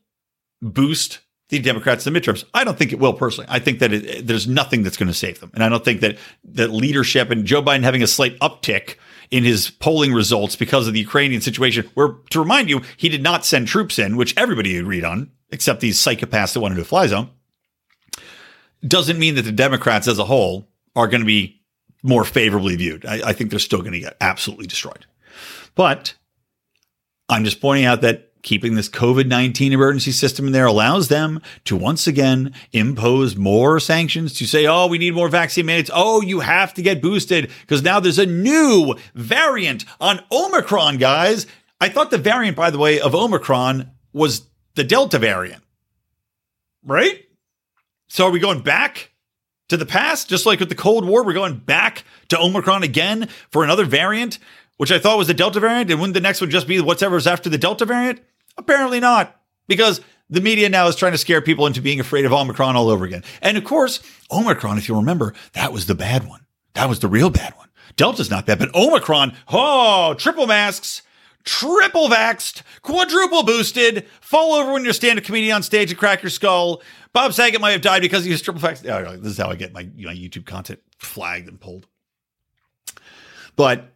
boost the Democrats in the midterms. I don't think it will personally. I think that it, there's nothing that's going to save them. And I don't think that that leadership and Joe Biden having a slight uptick in his polling results because of the Ukrainian situation, where, to remind you, he did not send troops in, which everybody agreed on, except these psychopaths that wanted to fly zone, doesn't mean that the Democrats as a whole are going to be more favorably viewed. I, I think they're still going to get absolutely destroyed. But I'm just pointing out that keeping this COVID nineteen emergency system in there allows them to once again impose more sanctions, to say, oh, we need more vaccine mandates. Oh, you have to get boosted because now there's a new variant on Omicron, guys. I thought the variant, by the way, of Omicron was the Delta variant, right? So are we going back to the past? Just like with the Cold War, we're going back to Omicron again for another variant, which I thought was the Delta variant. And wouldn't the next one just be whatever's after the Delta variant? Apparently not, because the media now is trying to scare people into being afraid of Omicron all over again. And of course, Omicron, if you remember, that was the bad one. That was the real bad one. Delta's not bad, but Omicron, oh, triple masks, triple vaxxed, quadruple boosted, fall over when you're stand-up comedian on stage and crack your skull. Bob Saget might have died because he was triple vaxxed. Oh, this is how I get my, my YouTube content flagged and pulled. But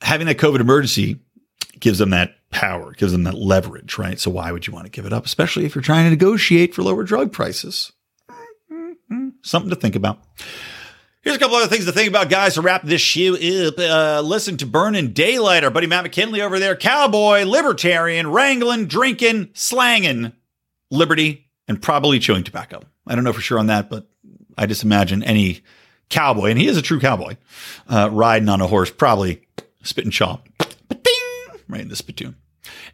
having that COVID emergency gives them that power, gives them that leverage, right? So why would you want to give it up, especially if you're trying to negotiate for lower drug prices? Mm-hmm. Something to think about. Here's a couple other things to think about, guys, to wrap this show up. Uh, listen to Burnin' Daylight, our buddy Matt McKinley over there, cowboy, libertarian, wrangling, drinking, slanging, liberty, and probably chewing tobacco. I don't know for sure on that, but I just imagine any cowboy, and he is a true cowboy, uh, riding on a horse, probably spit and chop, right in the spittoon.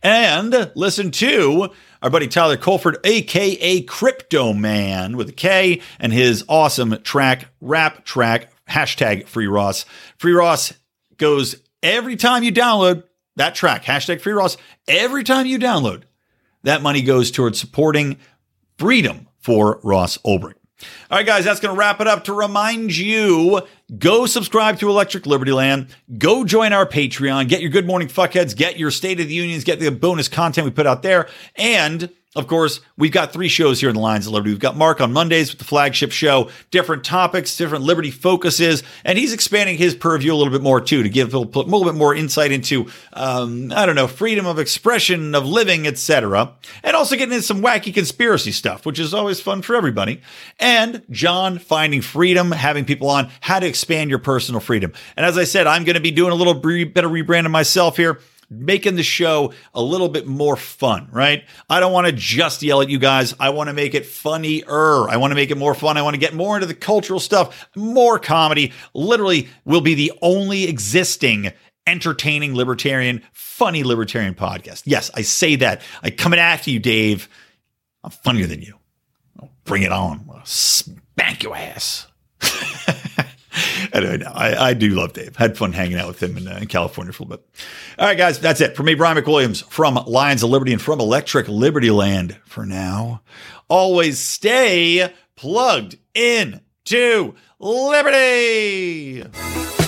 And listen to our buddy Tyler Colford, a k a. Crypto Man with a K, and his awesome track, rap track, hashtag Free Ross. Free Ross goes every time you download that track, hashtag Free Ross, every time you download, that money goes towards supporting freedom for Ross Ulbricht. All right, guys, that's going to wrap it up. To remind you, go subscribe to Electric Liberty Land. Go join our Patreon. Get your Good Morning Fuckheads. Get your State of the Unions. Get the bonus content we put out there. And Of course, we've got three shows here in the Lions of Liberty. We've got Mark on Mondays with the flagship show, different topics, different Liberty focuses, and he's expanding his purview a little bit more too to give a little, a little bit more insight into, um, I don't know, freedom of expression, of living, et cetera. And also getting into some wacky conspiracy stuff, which is always fun for everybody. And John, Finding Freedom, having people on how to expand your personal freedom. And as I said, I'm going to be doing a little re- bit of rebranding myself here, making the show a little bit more fun, right? I don't want to just yell at you guys. I want to make it funnier. I want to make it more fun. I want to get more into the cultural stuff, more comedy. Literally will be the only existing entertaining libertarian, funny libertarian podcast. Yes, I say that. I come in after you, Dave. I'm funnier than you. I'll bring it on. I'll smack your ass. Anyway, no, I, I do love Dave. Had fun hanging out with him in, uh, in California for a little bit. All right, guys, that's it. For me, Brian McWilliams from Lions of Liberty and from Electric Liberty Land for now. Always stay plugged in to Liberty.